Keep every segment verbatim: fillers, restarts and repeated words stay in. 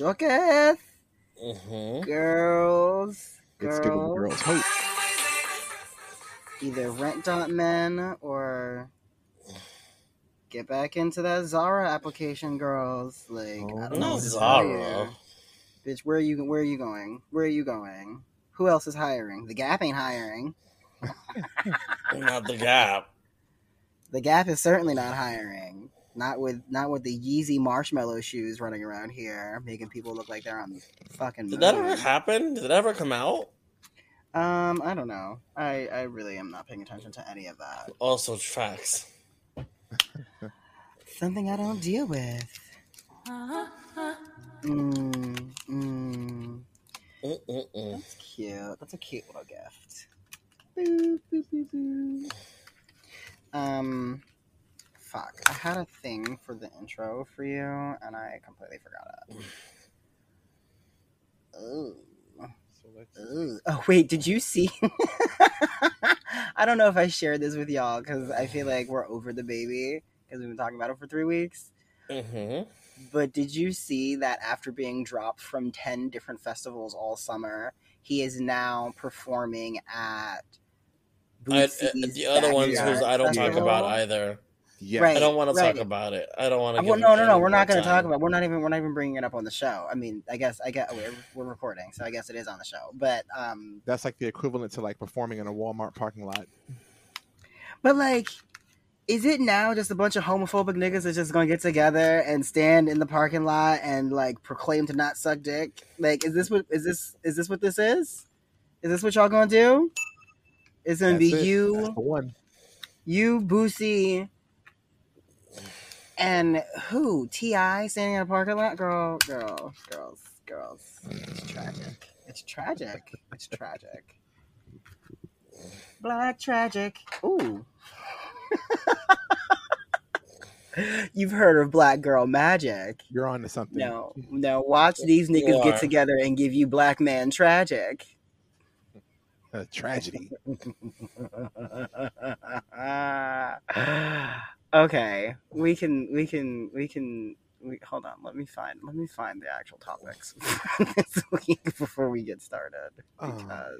shooketh. Mm-hmm. Girls. Let's give the girls hope. Either rent dot men or get back into that Zara application, girls. Like, oh, I don't know. Zara. Bitch, where are you where are you going? Where are you going? Who else is hiring? The Gap ain't hiring. Not the Gap. The Gap is certainly not hiring. Not with not with the Yeezy marshmallow shoes running around here, making people look like they're on the fucking moon. Did that ever happen? Did that ever come out? Um, I don't know. I, I really am not paying attention to any of that. Also tracks. Something I don't deal with. Mm, mm. Mm-mm-mm. That's cute. That's a cute little gift. Boo, boo, boo, boo. Um, fuck. I had a thing for the intro for you, and I completely forgot it. Oh. Ooh. Oh, wait, did you see? I don't know if I shared this with y'all because I feel like we're over the baby because we've been talking about it for three weeks. Mm-hmm. But did you see that after being dropped from ten different festivals all summer, he is now performing at Bootsy's I, uh, the other ones who's I don't festival. Talk about either. Yeah, right, I don't want right. to talk about it. I don't want to. Well, no, no, no. We're not going to talk about. It. We're not even. We're not even bringing it up on the show. I mean, I guess. I get. We're, we're recording, so I guess it is on the show. But um, that's like the equivalent to like performing in a Walmart parking lot. But like, is it now just a bunch of homophobic niggas that's just going to get together and stand in the parking lot and like proclaim to not suck dick? Like, is this what is this is this what this is? Is this what y'all going to do? It's going to be it. you, that's the one. you, Boosie. And who? T I standing in a parking lot? Girl, girl, girls, girls. It's tragic. It's tragic. It's tragic. Black tragic. Ooh. You've heard of black girl magic. You're on to something. No, no. Watch these niggas get together and give you black man tragic. A tragedy. Okay, we can, we can, we can, we, hold on, let me find, let me find the actual topics this week before we get started, because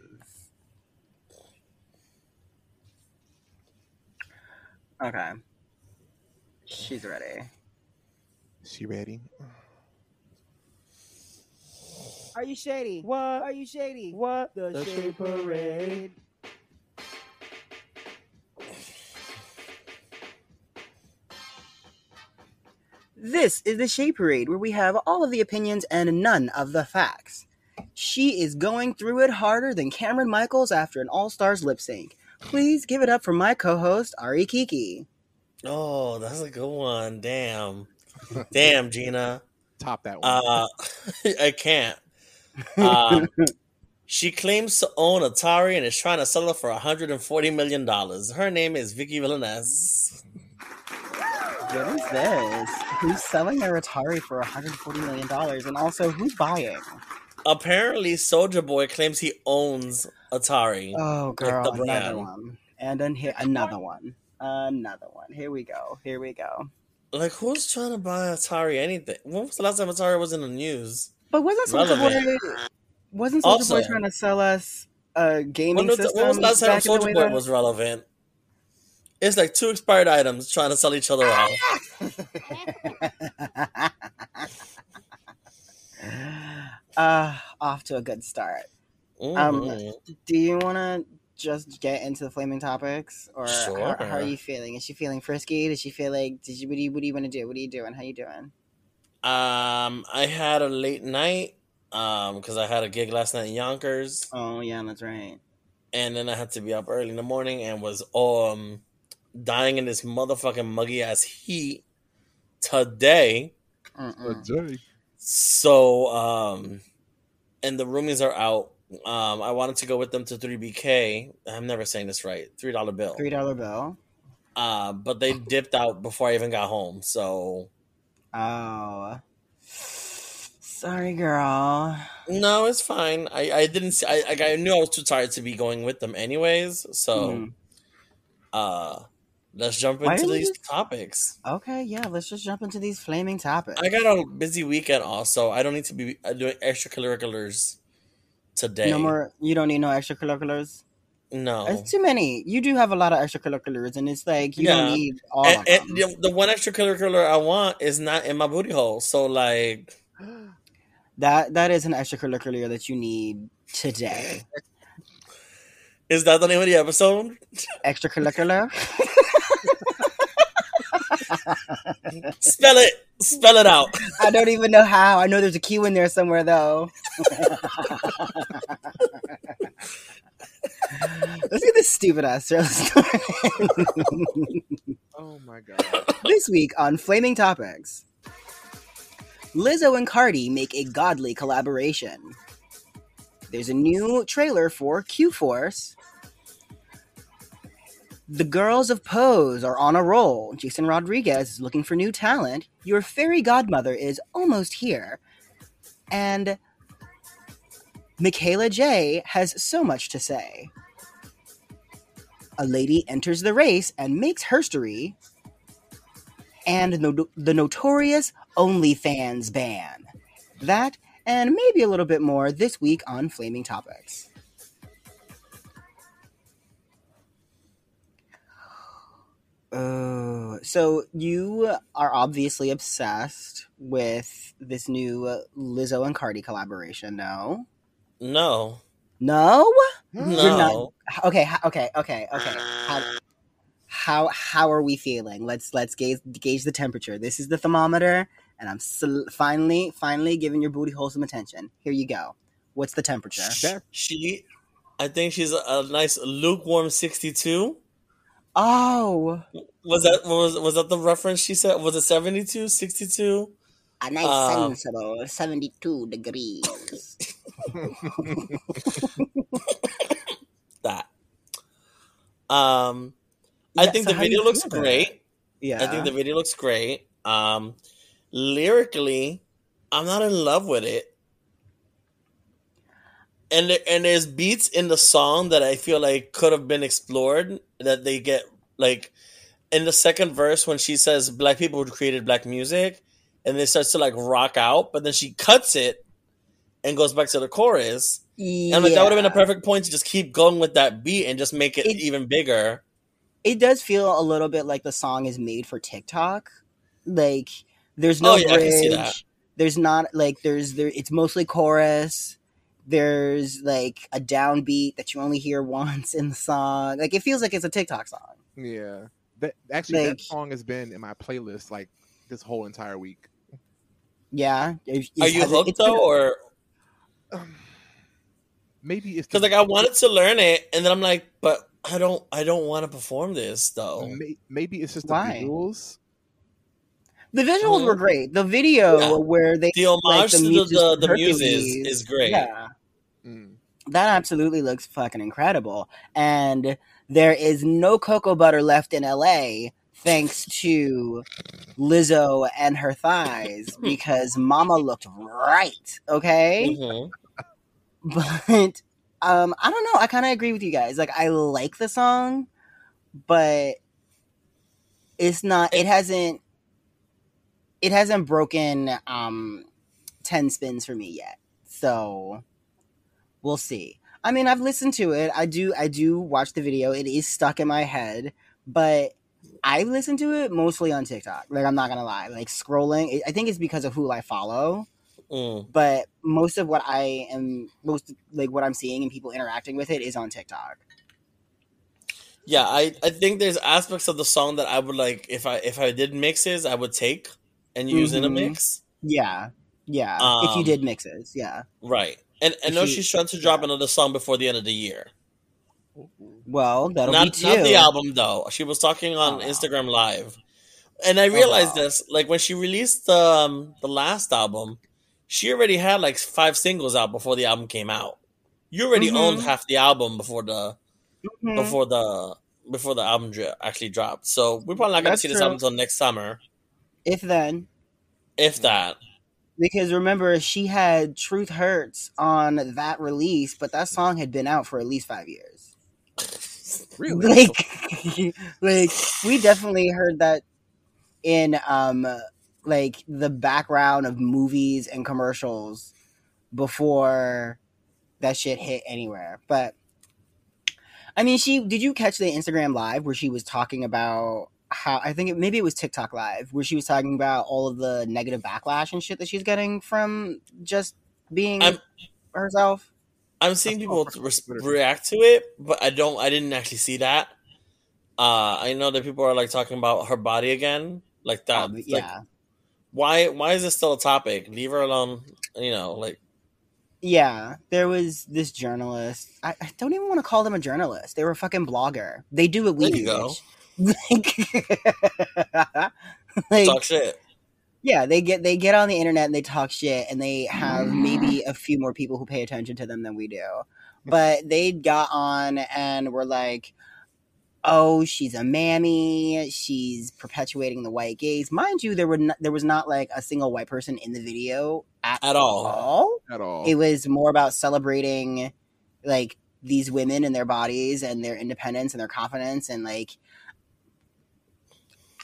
oh. Okay, she's ready. Is she ready? Are you shady? What? Are you shady? What? The, the Shade Parade. parade. This is the Shade Parade, where we have all of the opinions and none of the facts. She is going through it harder than Cameron Michaels after an All-Stars lip sync. Please give it up for my co-host, Ari Kiki. Oh, that's a good one. Damn. Damn, Gina. Top that one. Uh, I can't. Uh, she claims to own Atari and is trying to sell it for one hundred forty million dollars. Her name is Vicky Villaness. What is this? Who's selling their Atari for one hundred forty million dollars? And also, who's buying? Apparently, Soldier Boy claims he owns Atari. Oh, girl. Like another one. And then here, another one. Another one. Here we go. Here we go. Like, who's trying to buy Atari anything? When was the last time Atari was in the news? But wasn't Soldier Boy, wasn't Soldier Boy trying to sell us a gaming when system? When was the last time Soldier Boy was relevant? It's like two expired items trying to sell each other out. uh, off to a good start. Mm. Um, do you want to just get into the flaming topics, or sure. how, how are you feeling? Is she feeling frisky? Does she feel like? Did you? What do you? What do you want to do? What are you doing? How you doing? Um, I had a late night. Um, because I had a gig last night in Yonkers. Oh yeah, that's right. And then I had to be up early in the morning and was um dying in this motherfucking muggy ass heat today. Mm-mm. Today. So um, and the roomies are out. Um, I wanted to go with them to three B K. I'm never saying this right. Three dollar bill. Three dollar bill. Uh, but they dipped out before I even got home. So. Oh. Sorry, girl. No, it's fine. I, I didn't see, I I knew I was too tired to be going with them anyways. So mm. uh Let's jump into these you... topics. Okay, yeah, let's just jump into these flaming topics. I got a busy weekend also. I don't need to be doing extracurriculars today. No more. You don't need no extracurriculars? No. It's too many. You do have a lot of extracurriculars, and it's like, you yeah. don't need all and, of and them. The one extracurricular I want is not in my booty hole, so like... That That is an extracurricular that you need today. Is that the name of the episode? Extracurricular? Spell it. Spell it out. I don't even know how. I know there's a Q in there somewhere, though. Let's get this stupid ass show started. Oh, my God. This week on Flaming Topics, Lizzo and Cardi make a godly collaboration. There's a new trailer for Q Force. The girls of Pose are on a roll. Jason Rodriguez is looking for new talent. Your fairy godmother is almost here. And Michaela J has so much to say. A lady enters the race and makes herstory. And no- the notorious OnlyFans ban. That and maybe a little bit more this week on Flaming Topics. Oh, so you are obviously obsessed with this new Lizzo and Cardi collaboration, no? No. No? No. You're not, okay, okay, okay, okay. How, how how are we feeling? Let's let's gauge gauge the temperature. This is the thermometer, and I'm sl- finally finally giving your booty hole some attention. Here you go. What's the temperature? She, I think she's a, a nice lukewarm sixty-two. Oh, was that was was that the reference she said? Was it seventy-two, sixty-two? A nice um, sensible seventy-two degrees. That. Um, yeah, I think so the video looks great. Yeah, I think the video looks great. Um, lyrically, I'm not in love with it, and there, and there's beats in the song that I feel like could have been explored. That they get, like, in the second verse when she says black people created black music, and it starts to like rock out, but then she cuts it and goes back to the chorus. Yeah. And like that would have been a perfect point to just keep going with that beat and just make it, it even bigger. It does feel a little bit like the song is made for TikTok. Like there's no oh, yeah, bridge. I can see that. There's not like there's there. It's mostly chorus. There's like a downbeat that you only hear once in the song. Like it feels like it's a TikTok song. Yeah, that actually like, that song has been in my playlist like this whole entire week. Yeah, it, it, are you hooked though, been, or um, maybe it's because like I wanted to learn it, and then I'm like, but I don't, I don't want to perform this though. Maybe it's just the Why? visuals. The visuals mm-hmm. were great. The video yeah. where they the homage like, the to the, the, the music is great. Yeah. Mm. That absolutely looks fucking incredible. And there is no cocoa butter left in L A thanks to Lizzo and her thighs because mama looked right, okay? Mm-hmm. But um, I don't know. I kind of agree with you guys. Like, I like the song, but it's not, it, it hasn't, It hasn't broken um, ten spins for me yet, so we'll see. I mean, I've listened to it. I do. I do watch the video. It is stuck in my head, but I listen to it mostly on TikTok. Like, I'm not gonna lie. Like scrolling, I think it's because of who I follow. Mm. But most of what I am, most like what I'm seeing and people interacting with it is on TikTok. Yeah, I, I think there's aspects of the song that I would like if I if I did mixes, I would take. And you mm-hmm. use in a mix? Yeah. Yeah. Um, if you did mixes, yeah. Right. And I know she's trying to drop yeah. another song before the end of the year. Well, that'll not, be two. Not the album, though. She was talking on oh, wow. Instagram Live. And I realized oh, wow. this, like, when she released um, the last album, she already had, like, five singles out before the album came out. You already mm-hmm. owned half the album before the mm-hmm. before the, before the album actually dropped. So we're probably not going to see this true. album until next summer. If then. If that. Because remember, she had Truth Hurts on that release, but that song had been out for at least five years. Really? Like, like we definitely heard that in um, like the background of movies and commercials before that shit hit anywhere. But I mean, she did you catch the Instagram Live where she was talking about how I think it, maybe it was TikTok Live where she was talking about all of the negative backlash and shit that she's getting from just being I'm, herself? I'm seeing people re- react to it, but I don't. I didn't actually see that. Uh, I know that people are like talking about her body again, like that. Um, yeah. Like, why? Why is this still a topic? Leave her alone. You know, like. Yeah, there was this journalist. I, I don't even want to call them a journalist. They were a fucking blogger. They do what we do. There you go. Like, talk shit. Yeah, they get they get on the internet and they talk shit, and they have maybe a few more people who pay attention to them than we do. But they got on and were like, "Oh, she's a mammy. She's perpetuating the white gaze." Mind you, there were no, there was not like a single white person in the video at, at all. all. At all. It was more about celebrating like these women and their bodies and their independence and their confidence and like.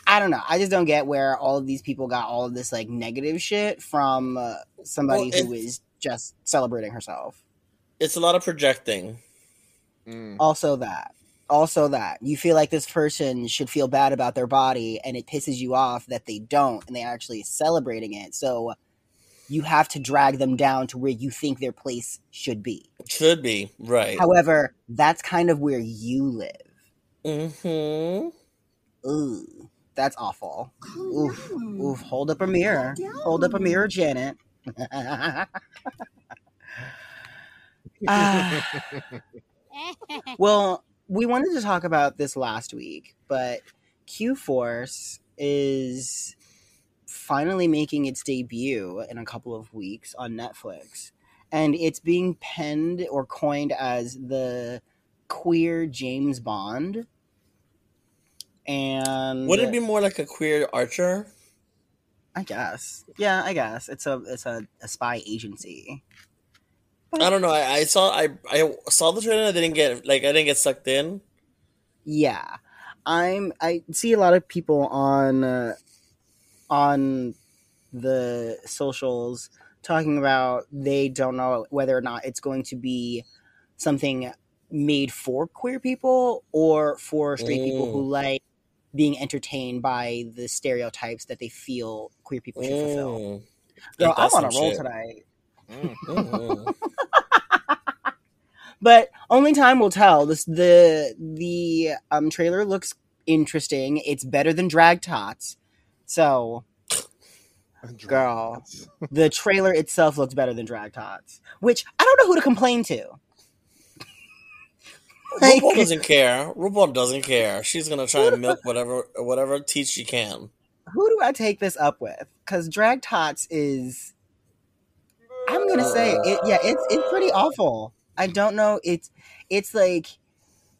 I don't know. I just don't get where all of these people got all of this like negative shit from uh, somebody well, who is just celebrating herself. It's a lot of projecting. Mm. Also that. Also that. You feel like this person should feel bad about their body and it pisses you off that they don't and they're actually celebrating it. So you have to drag them down to where you think their place should be. Should be, right. However, that's kind of where you live. Mm-hmm. Ooh. That's awful. Oh, oof, no. oof. Hold up a mirror. Hold up a mirror, Janet. uh, well, we wanted to talk about this last week, but Q Force is finally making its debut in a couple of weeks on Netflix. And it's being penned or coined as the queer James Bond. And would it be more like a queer Archer? I guess. Yeah, I guess it's a it's a, a spy agency. But I don't know. I, I saw I I saw the trailer. And I didn't get like I didn't get sucked in. Yeah, I'm. I see a lot of people on uh, on the socials talking about they don't know whether or not it's going to be something made for queer people or for straight mm. people who like being entertained by the stereotypes that they feel queer people should fulfill. Girl, I'm on a roll shit. tonight. Mm-hmm. But only time will tell. This the the um trailer looks interesting. It's better than Drag Tots. So Drag girl, Tots. The trailer itself looks better than Drag Tots, which I don't know who to complain to. Like, RuPaul doesn't care. RuPaul doesn't care. She's gonna try and milk whatever whatever teach she can. Who do I take this up with? Because Drag Tots is, I'm gonna say, it, yeah, it's it's pretty awful. I don't know. It's it's like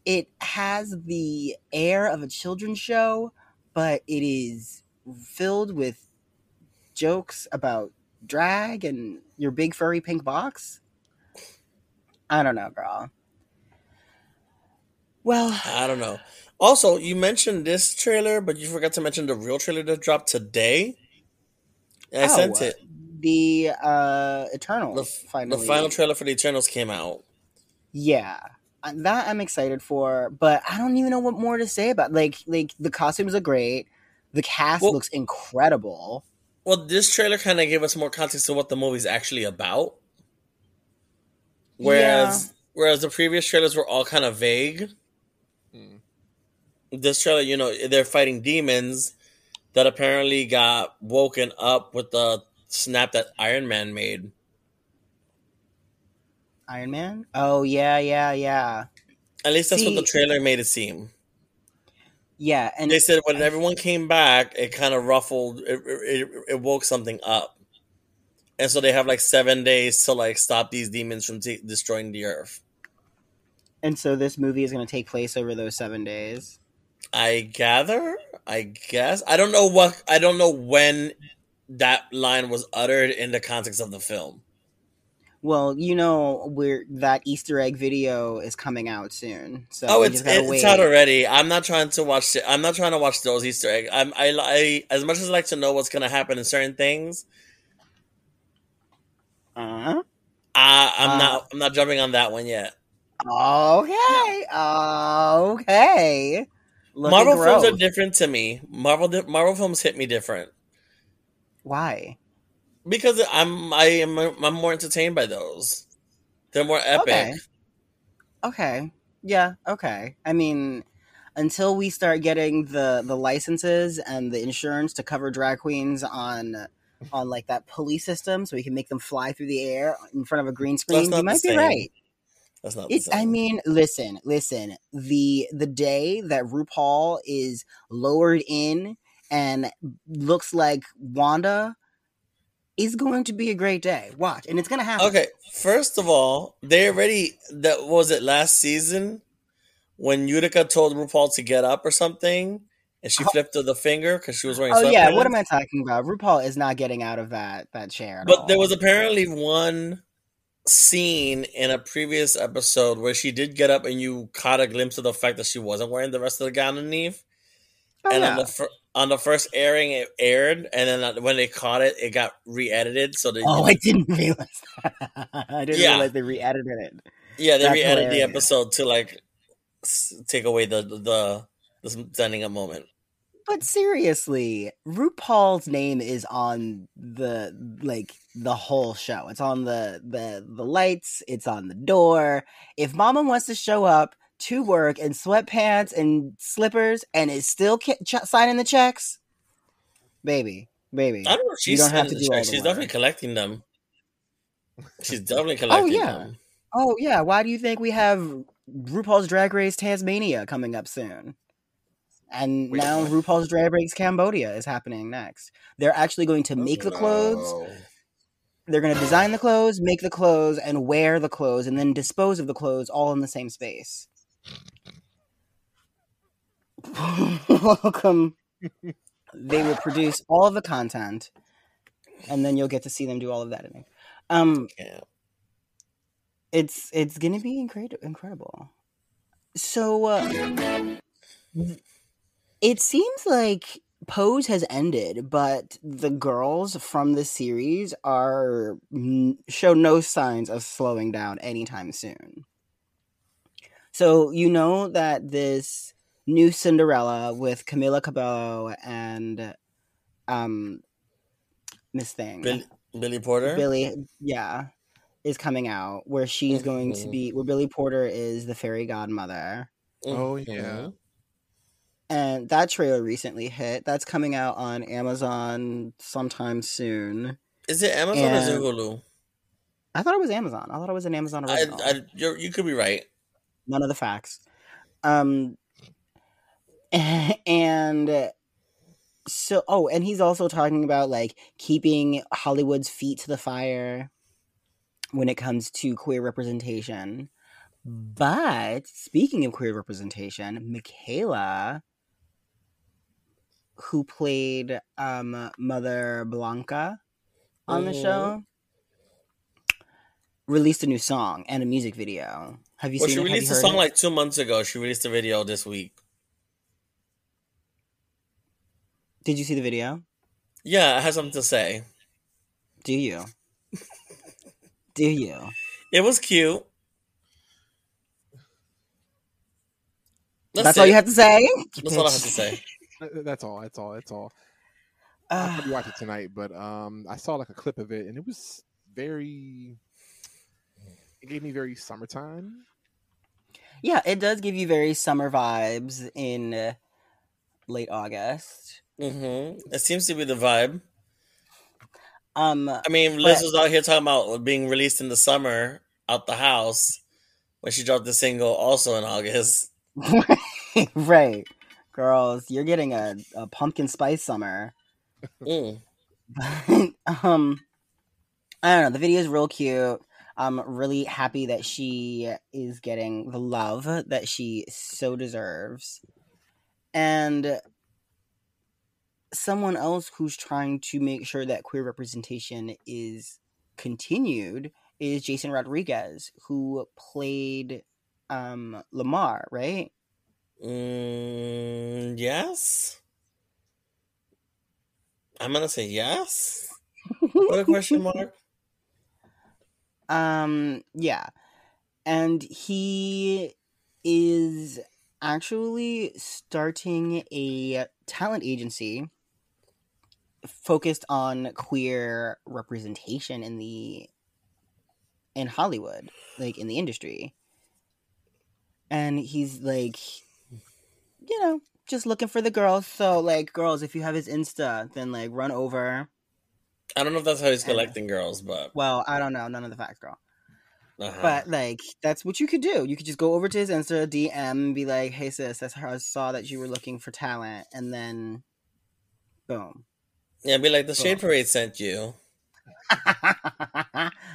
it has the air of a children's show, but it is filled with jokes about drag and your big furry pink box. I don't know, girl. Well, I don't know. Also, you mentioned this trailer, but you forgot to mention the real trailer that dropped today. And I oh, sent it. The uh, Eternals. The, finally. the final trailer for the Eternals came out. Yeah, that I'm excited for, but I don't even know what more to say about. Like, like the costumes are great. The cast well, looks incredible. Well, this trailer kind of gave us more context to what the movie's actually about. Whereas, yeah. whereas the previous trailers were all kind of vague. This trailer, you know, they're fighting demons that apparently got woken up with the snap that Iron Man made. Iron Man? Oh, yeah, yeah, yeah. At least that's See, what the trailer made it seem. Yeah. And they said when everyone came back, it kind of ruffled, it, it, it woke something up. And so they have like seven days to like stop these demons from t- destroying the earth. And so this movie is going to take place over those seven days. I gather, I guess. I don't know what, I don't know when that line was uttered in the context of the film. well, you know, we're that Easter egg video is coming out soon. So oh, it's, it's wait. out already. I'm not trying to watch. I'm not trying to watch those Easter eggs. I'm I, I as much as I like to know what's going to happen in certain things. Uh-huh. I, I'm uh, not. I'm not jumping on that one yet. Okay. Okay. Looking Marvel gross. films are different to me. Marvel Marvel films hit me different. Why? Because I'm I am I'm more entertained by those. They're more epic. Okay. okay. Yeah. Okay. I mean, until we start getting the, the licenses and the insurance to cover drag queens on on like that pulley system, so we can make them fly through the air in front of a green screen, you might be right. That's not it, I mean, listen, listen. The the day that RuPaul is lowered in and looks like Wanda is going to be a great day. Watch, and it's going to happen. Okay, first of all, they already, that what was it last season when Utica told RuPaul to get up or something, and she oh. flipped her the finger because she was wearing. Oh sweatpants. Yeah, what am I talking about? RuPaul is not getting out of that that chair. At but all. There was apparently one scene in a previous episode where she did get up, and you caught a glimpse of the fact that she wasn't wearing the rest of the gown underneath. Oh, and yeah. on the fr- on the first airing, it aired, and then when they caught it, it got re-edited. So they oh, I didn't realize that. I didn't yeah. realize they re-edited it. Yeah, they That's re-edited hilarious. the episode to like take away the the, the standing up moment. But seriously, RuPaul's name is on the like the whole show. It's on the the the lights. It's on the door. If Mama wants to show up to work in sweatpants and slippers and is still ca- ch- signing the checks, baby, baby. I don't know. If she's you don't have to do all the She's work. definitely collecting them. She's definitely collecting. Oh yeah. Them. Oh yeah. Why do you think we have RuPaul's Drag Race Tasmania coming up soon? And Wait, now what? RuPaul's Drag Race Cambodia is happening next. They're actually going to make oh, the clothes. No. They're going to design the clothes, make the clothes, and wear the clothes, and then dispose of the clothes all in the same space. Welcome. They will produce all of the content, and then you'll get to see them do all of that. In it. Um, yeah. It's it's going to be incre- incredible. So... Uh, it seems like Pose has ended, but the girls from the series are show no signs of slowing down anytime soon. So you know that this new Cinderella with Camila Cabello and um, Miss Thing, Billy, Billy Porter, Billy, yeah, is coming out where she's going to be where Billy Porter is the fairy godmother. Oh yeah. And that trailer recently hit. That's coming out on Amazon sometime soon. Is it Amazon and or is it Hulu? I thought it was Amazon. I thought it was an Amazon original. I, I, you're, you could be right. None of the facts. Um, and so, oh, and he's also talking about like keeping Hollywood's feet to the fire when it comes to queer representation. But speaking of queer representation, Michaela, who played um, Mother Blanca on the show, released a new song and a music video. Have you well, seen? Well, she released a song it? like two months ago. She released a video this week. Did you see the video? Yeah, I have something to say. Do you? Do you? It was cute. That's, That's all you have to say? That's all I have to say. That's all. That's all. That's all. Uh, I didn't watch it tonight, but um, I saw like a clip of it, and it was very... It gave me very summertime. Yeah, it does give you very summer vibes in uh, late August. Mm-hmm. It seems to be the vibe. Um, I mean, Liz but... was out here talking about being released in the summer, out the house, when she dropped the single also in August. Right, girls, you're getting a, a pumpkin spice summer. Mm. But, um, I don't know. The video is real cute. I'm really happy that she is getting the love that she so deserves. And someone else who's trying to make sure that queer representation is continued is Jason Rodriguez, who played um, Lamar, right? Mm, yes. I'm going to say yes. What a question mark. Um, yeah. And he is actually starting a talent agency focused on queer representation in the in Hollywood, like in the industry. And he's like, you know, just looking for the girls. So, like, girls, if you have his Insta, then, like, run over. I don't know if that's how he's collecting and, girls, but... Well, I don't know. None of the facts, girl. Uh-huh. But, like, that's what you could do. You could just go over to his Insta, D M, and be like, hey, sis, that's how I saw that you were looking for talent. And then, boom. Yeah, be like, the boom. Shade Parade sent you.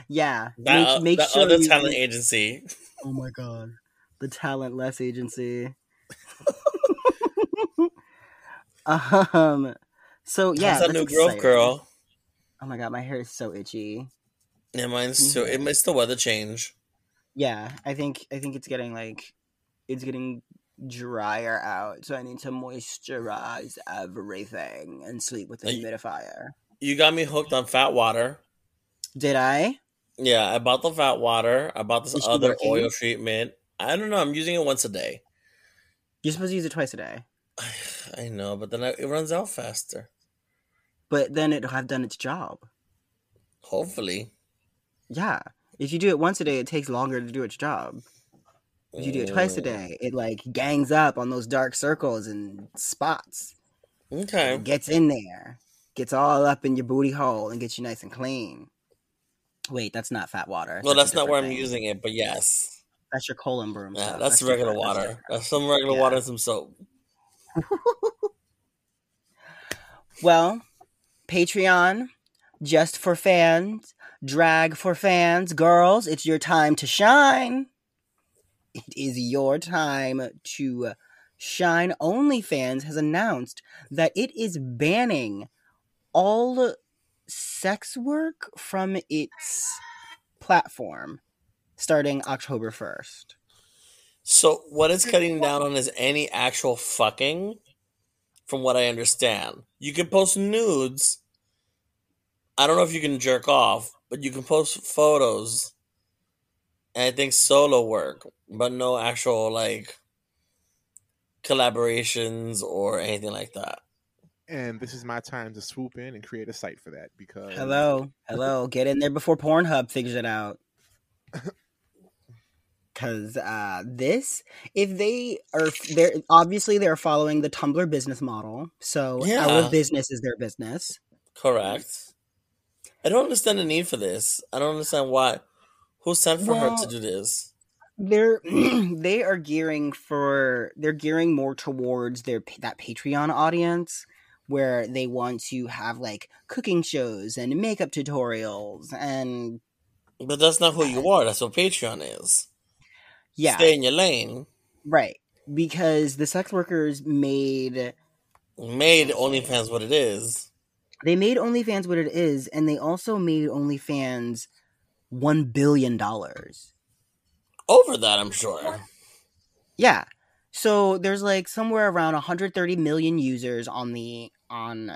Yeah. That, make, make that sure other you talent can... agency. Oh, my God. The talentless agency. um. So yeah, that's a new growth, girl. Oh my god, my hair is so itchy. Yeah, mine's too. Mm-hmm. It's the weather change. Yeah, I think I think it's getting like it's getting drier out, so I need to moisturize everything and sleep with the like, humidifier. You got me hooked on fat water. Did I? Yeah, I bought the fat water. I bought this Is other oil treatment. I don't know. I'm using it once a day. You're supposed to use it twice a day. I know, but then it runs out faster. But then it'll have done its job. Hopefully. Yeah. If you do it once a day, it takes longer to do its job. If you do it twice a day, it, like, gangs up on those dark circles and spots. Okay. It gets in there. Gets all up in your booty hole and gets you nice and clean. Wait, that's not fat water. Well, that's, that's not where I'm thing. using it, but yes. That's your colon broom. Yeah, that's, that's regular water. water. That's some regular yeah. water and some soap. Well, Patreon, Just For Fans, Drag For Fans, girls, it's your time to shine. It is your time to shine. OnlyFans has announced that it is banning all sex work from its platform starting October first. So what it's cutting down on is any actual fucking, from what I understand. You can post nudes. I don't know if you can jerk off, but you can post photos. And I think solo work, but no actual, like, collaborations or anything like that. And this is my time to swoop in and create a site for that, because... Hello, hello. Get in there before Pornhub figures it out. Because uh, this, if they are, they're obviously they're following the Tumblr business model. So yeah. Our business is their business. Correct. I don't understand the need for this. I don't understand why. Who sent for well, her to do this? They're they are gearing for they're gearing more towards their that Patreon audience, where they want to have like cooking shows and makeup tutorials and. But that's not who you are. That's what Patreon is. Yeah. Stay in your lane. Right. Because the sex workers made... Made OnlyFans what it is. They made OnlyFans what it is, and they also made OnlyFans one billion dollars. Over that, I'm sure. Yeah. So there's like somewhere around one hundred thirty million users on the on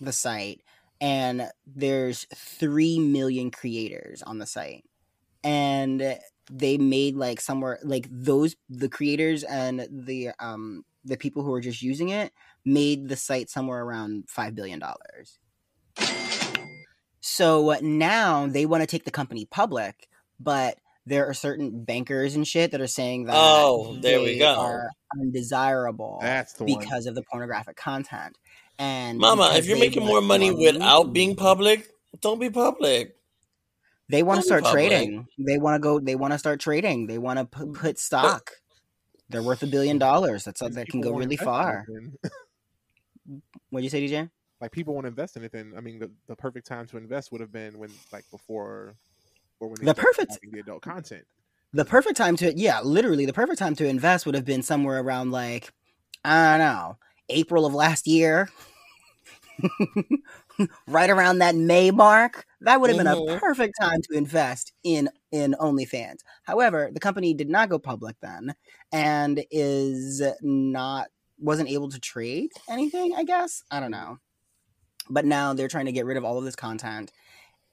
the site, and there's three million creators on the site. And... they made like somewhere like those the creators and the um the people who were just using it made the site somewhere around five billion dollars. So now they want to take the company public, but there are certain bankers and shit that are saying that oh there they we go are undesirable That's the because one. Of the pornographic content. And mama, if you're making more money without being public, don't be public. They want to start public. trading. They want to go. They want to start trading. They want to put, put stock. They're worth a billion dollars. That's all that can go really far. What'd you say, D J? Like, people won't invest in it. Then I mean, the, the perfect time to invest would have been when, like, before, or when they the perfect the adult content. The perfect time to yeah, literally the perfect time to invest would have been somewhere around like I don't know April of last year. right around that May mark, that would have mm-hmm. been a perfect time to invest in, in OnlyFans. However, the company did not go public then and is not, wasn't able to trade anything, I guess. I don't know. But now they're trying to get rid of all of this content.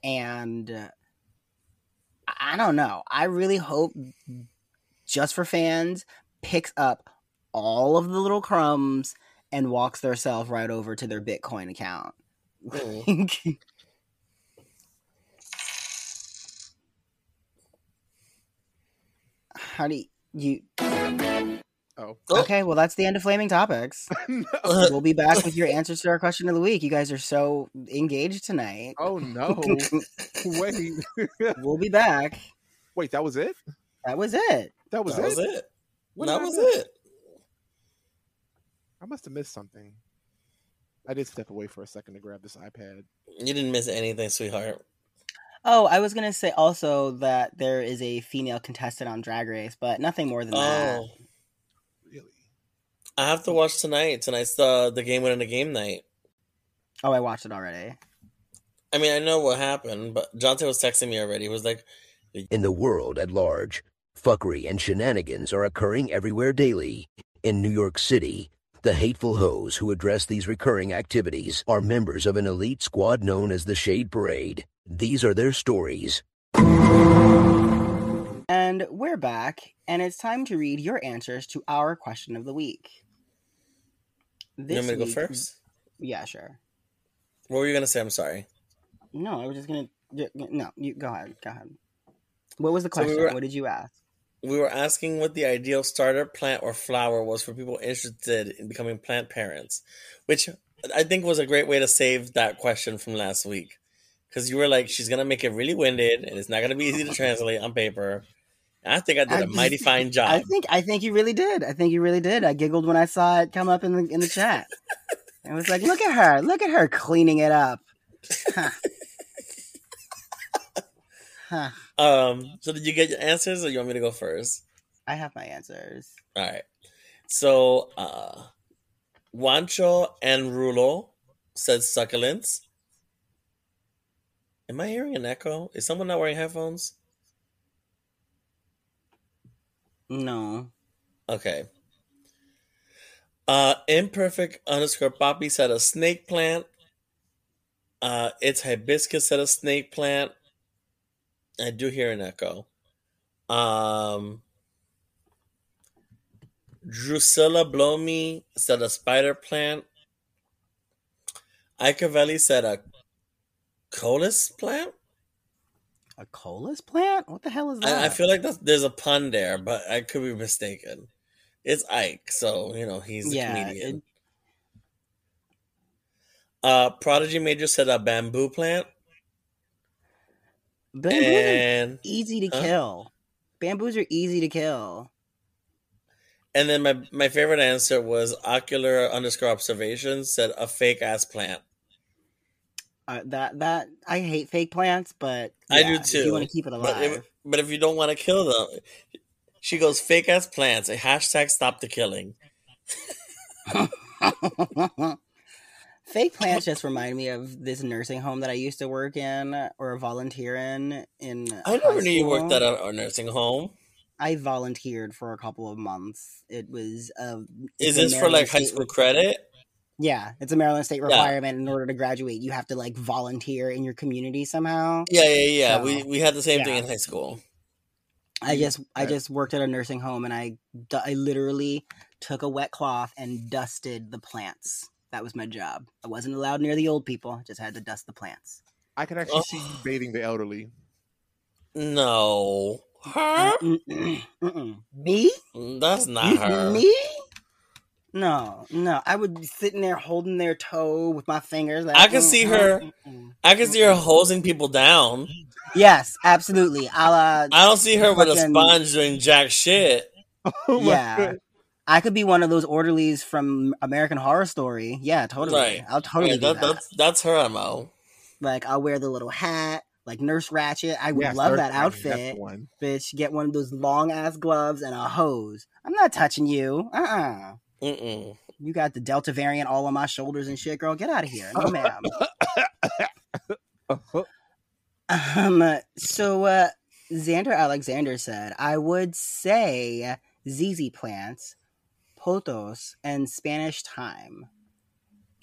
And I don't know. I really hope Just For Fans picks up all of the little crumbs and walks themselves right over to their Bitcoin account. Mm. How do you... Oh. Okay, well, that's the end of Flaming Topics. No. We'll be back with your answers to our question of the week. You guys are so engaged tonight. Oh, no. Wait. We'll be back. Wait, that was it? That was it. That was that it? Was it. What that was it. I must have missed something. I did step away for a second to grab this iPad. You didn't miss anything, sweetheart. Oh, I was going to say also that there is a female contestant on Drag Race, but nothing more than oh. that. I have to watch tonight. Tonight's the the game winning the game night. Oh, I watched it already. I mean, I know what happened, but Jante was texting me already. He was like, in the world at large, fuckery and shenanigans are occurring everywhere daily. In New York City, the hateful hoes who address these recurring activities are members of an elite squad known as the Shade Parade. These are their stories. And we're back, and it's time to read your answers to our question of the week. This you want me to week, go first? Yeah, sure. What were you going to say? I'm sorry. No, I was just going to... No, you go ahead. Go ahead. What was the question? So we were, what did you ask? We were asking what the ideal starter plant or flower was for people interested in becoming plant parents, which I think was a great way to save that question from last week. Because you were like, she's going to make it really winded, and it's not going to be easy to translate on paper. I think I did a mighty fine job. I think I think you really did. I think you really did. I giggled when I saw it come up in the in the chat. I was like, look at her. Look at her cleaning it up. Huh. Huh. Um, so did you get your answers, or you want me to go first? I have my answers. All right. So uh, Juancho and Rulo said succulents. Am I hearing an echo? Is someone not wearing headphones? No. Okay. Uh, imperfect underscore Poppy said a snake plant. Uh, it's Hibiscus said a snake plant. I do hear an echo. Um, Drusilla Blomi said a spider plant. Icavelli said a colis plant. A colas plant? What the hell is that? I, I feel like that's, there's a pun there, but I could be mistaken. It's Ike, so, you know, he's a yeah, comedian. It... Uh, Prodigy Major said a bamboo plant. Bamboos and... are easy to huh? kill. Bamboos are easy to kill. And then my, my favorite answer was Ocular underscore Observation said a fake-ass plant. Uh, that that I hate fake plants, but yeah, I do too. If you want to keep it alive, but if, but if you don't want to kill them, she goes fake ass plants. A hashtag stop the killing. Fake plants just remind me of this nursing home that I used to work in or volunteer in. In I never knew you worked at a, a nursing home. I volunteered for a couple of months. It was uh, is this for like high school credit? Yeah, it's a Maryland state requirement. Yeah. In order to graduate, you have to like volunteer in your community somehow. Yeah, yeah, yeah. So, we we had the same yeah. thing in high school. I just right. I just worked at a nursing home, and I I literally took a wet cloth and dusted the plants. That was my job. I wasn't allowed near the old people. I just had to dust the plants. I could actually oh. see you baiting the elderly. No, her? Mm-mm. Mm-mm. Me? That's not her. Me? No, no. I would be sitting there holding their toe with my fingers. Like, I can mm-hmm, see her. Mm-hmm, I can mm-hmm. see her hosing people down. Yes, absolutely. A la I don't see her fucking... with a sponge doing jack shit. Oh my yeah. God. I could be one of those orderlies from American Horror Story. Yeah, totally. Right. I'll totally yeah, that, do that. That's, that's her M O. Like, I'll wear the little hat. Like Nurse Ratched, I would yeah, love that outfit. Bitch, get one of those long ass gloves and a hose. I'm not touching you. Uh uh-uh. uh. Mm-mm. You got the Delta variant all on my shoulders and shit, girl. Get out of here. No, ma'am. uh-huh. Um, so, uh, Xander Alexander said, I would say Z Z Plants, Potos, and Spanish Thyme.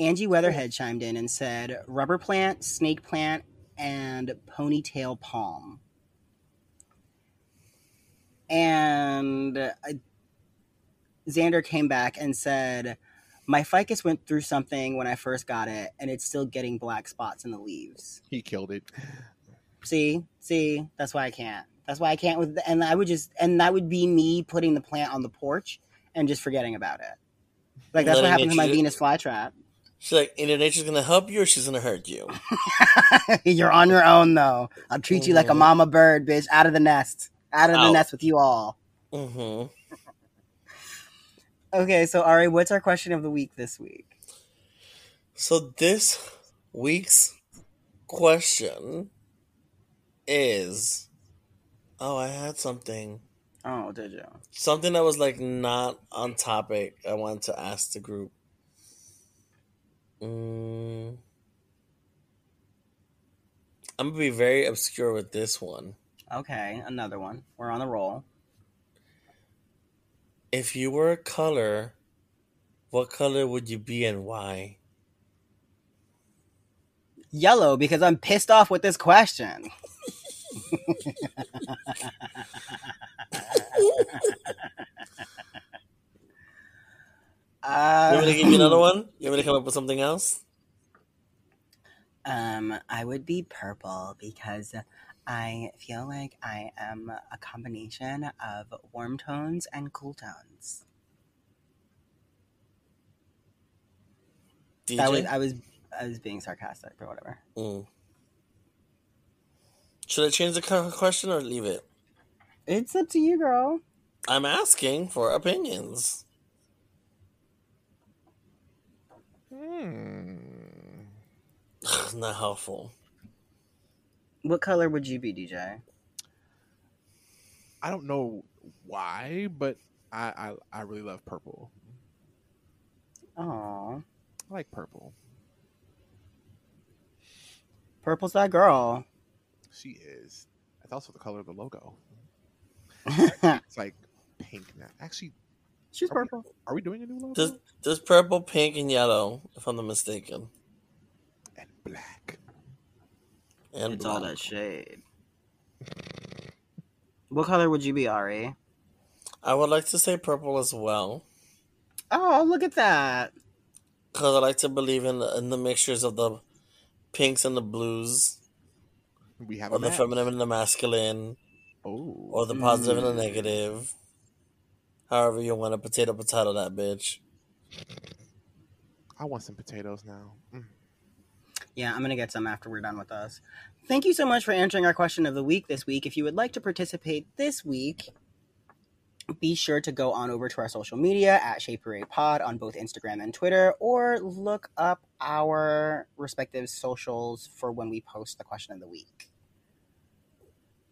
Angie Weatherhead chimed in and said, Rubber Plant, Snake Plant, and Ponytail Palm. And uh, Xander came back and said, my ficus went through something when I first got it, and it's still getting black spots in the leaves. He killed it. See? See? That's why I can't. That's why I can't. With the, and I would just, and that would be me putting the plant on the porch and just forgetting about it. Like, that's what happened to my Venus flytrap. She's like, either nature's going to help you or she's going to hurt you. You're on your own, though. I'll treat mm-hmm. you like a mama bird, bitch. Out of the nest. Out of Ow. the nest with you all. Mm-hmm. Okay, so Ari, what's our question of the week this week? So this week's question is... Oh, I had something. Oh, did you? Something that was, like, not on topic. I wanted to ask the group. Um, I'm going to be very obscure with this one. Okay, another one. We're on the roll. If you were a color, what color would you be and why? Yellow, because I'm pissed off with this question. uh, you want me to give you another one? You want me to come up with something else? Um, I would be purple because I feel like I am a combination of warm tones and cool tones. D J? That was, I was I was being sarcastic, but whatever. Mm. Should I change the question or leave it? It's up to you, girl. I'm asking for opinions. Hmm. Not helpful. What color would you be, D J? I don't know why, but I I, I really love purple. Aww. I like purple. Purple's that girl. She is. That's also the color of the logo. It's like pink now. Actually, she's are purple. We, are we doing a new logo? Just, just purple, pink, and yellow, if I'm not mistaken. And black. And it's black. All that shade. What color would you be, Ari? I would like to say purple as well. Oh, look at that. Because I like to believe in the, in the mixtures of the pinks and the blues. We have or the match. Feminine and the masculine. Ooh. Or the positive mm. and the negative. However you want a potato, potato that bitch. I want some potatoes now. Mm. Yeah, I'm going to get some after we're done with us. Thank you so much for answering our question of the week this week. If you would like to participate this week, be sure to go on over to our social media at Shade Parade Pod on both Instagram and Twitter, or look up our respective socials for when we post the question of the week.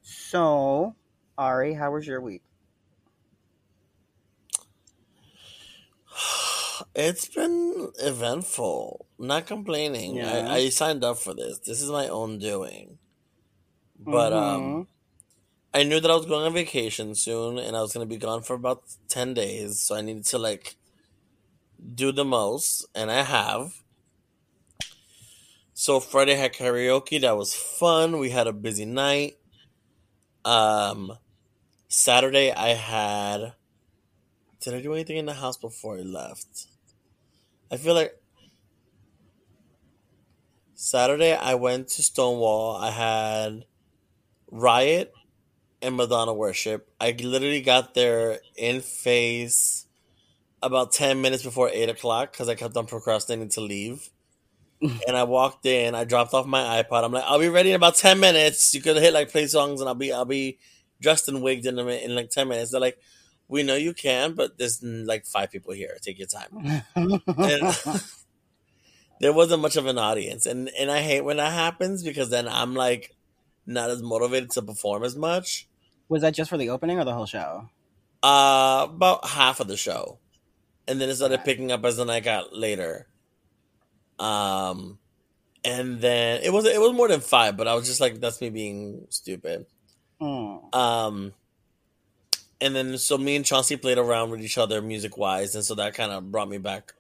So, Ari, how was your week? It's been eventful. Not complaining. Yeah. I, I signed up for this. This is my own doing. But mm-hmm. um, I knew that I was going on vacation soon, and I was going to be gone for about ten days. So I needed to, like, do the most, and I have. So Friday had karaoke. That was fun. We had a busy night. Um, Saturday I had... Did I do anything in the house before I left? I feel like Saturday I went to Stonewall. I had Riot and Madonna worship. I literally got there in face about ten minutes before eight o'clock because I kept on procrastinating to leave. And I walked in. I dropped off my iPod. I'm like, I'll be ready in about ten minutes. You could hit like play songs and I'll be I'll be dressed and wigged in, in like ten minutes. They're like, we know you can, but there's like five people here. Take your time. And there wasn't much of an audience. And, and I hate when that happens because then I'm like not as motivated to perform as much. Was that just for the opening or the whole show? Uh, about half of the show. and then it started picking up as the night got later. Um, and then it was it was more than five, but I was just like, that's me being stupid. Mm. Um, and then so me and Chauncey played around with each other music wise, and so that kind of brought me back.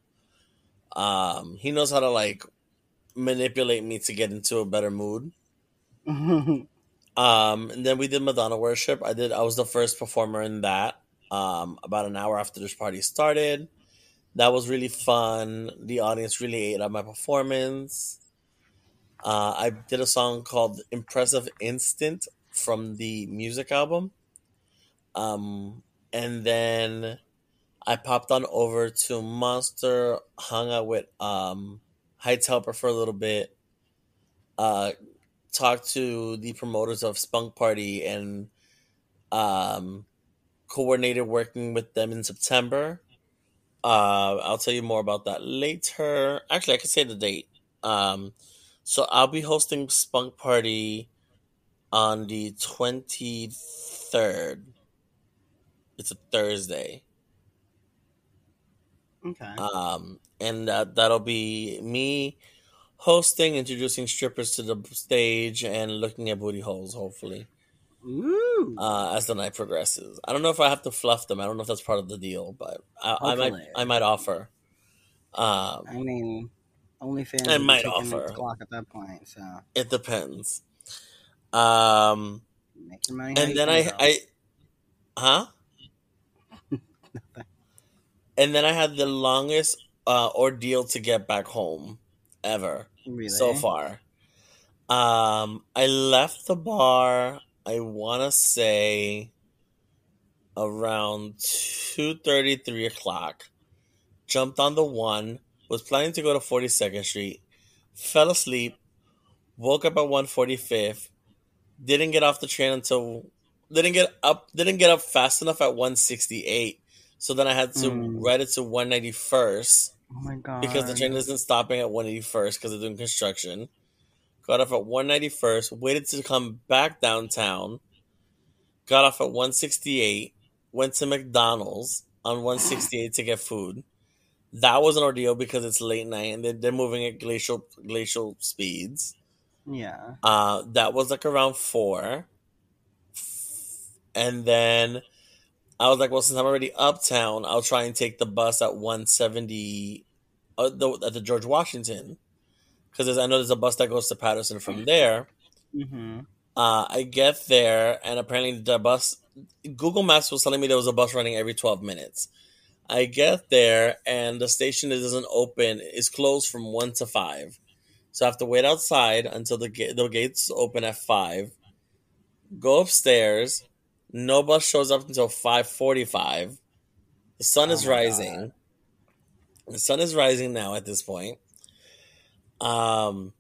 Um, he knows how to like manipulate me to get into a better mood. um, and then we did Madonna worship. I did. I was the first performer in that. Um, about an hour after this party started. That was really fun. The audience really ate up my performance. Uh, I did a song called Impressive Instant from the music album. Um, and then I popped on over to Monster, hung out with um, Heights Helper for a little bit, uh, talked to the promoters of Spunk Party, and um, coordinated working with them in September. Uh, I'll tell you more about that later. Actually, I can say the date. Um, so I'll be hosting Spunk Party on the twenty-third. It's a Thursday. Okay. Um, and that, that'll be me hosting, introducing strippers to the stage, and looking at booty holes, hopefully. Ooh. Uh, as the night progresses. I don't know if I have to fluff them. I don't know if that's part of the deal, but I, I might I might offer. Um, I mean, OnlyFans I might offer the clock at that point, so it depends. Um, Make your money and then I, I huh? And then I had the longest uh, ordeal to get back home ever. Really? So far. Um, I left the bar, I want to say, around two thirty, three o'clock. Jumped on the one, was planning to go to forty-second Street, fell asleep, woke up at one forty-fifth, didn't get off the train until, didn't get up, didn't get up fast enough at one sixty-eight. So then I had to mm. ride it to one ninety-first. Oh my God. Because the train isn't stopping at one ninety-first because they're doing construction. Got off at one ninety-first, waited to come back downtown, got off at one sixty-eight, went to McDonald's on one sixty-eight to get food. That was an ordeal because it's late night and they're, they're moving at glacial glacial speeds. Yeah. Uh, that was like around four. And then I was like, well, since I'm already uptown, I'll try and take the bus at one seventy uh, the, at the George Washington. Because I know there's a bus that goes to Patterson from there. Mm-hmm. Uh, I get there, and apparently the bus... Google Maps was telling me there was a bus running every twelve minutes. I get there, and the station that doesn't open is closed from one to five. So I have to wait outside until the, ga- the gates open at five. Go upstairs. No bus shows up until five forty-five. The sun oh is rising. God. The sun is rising now at this point. Um,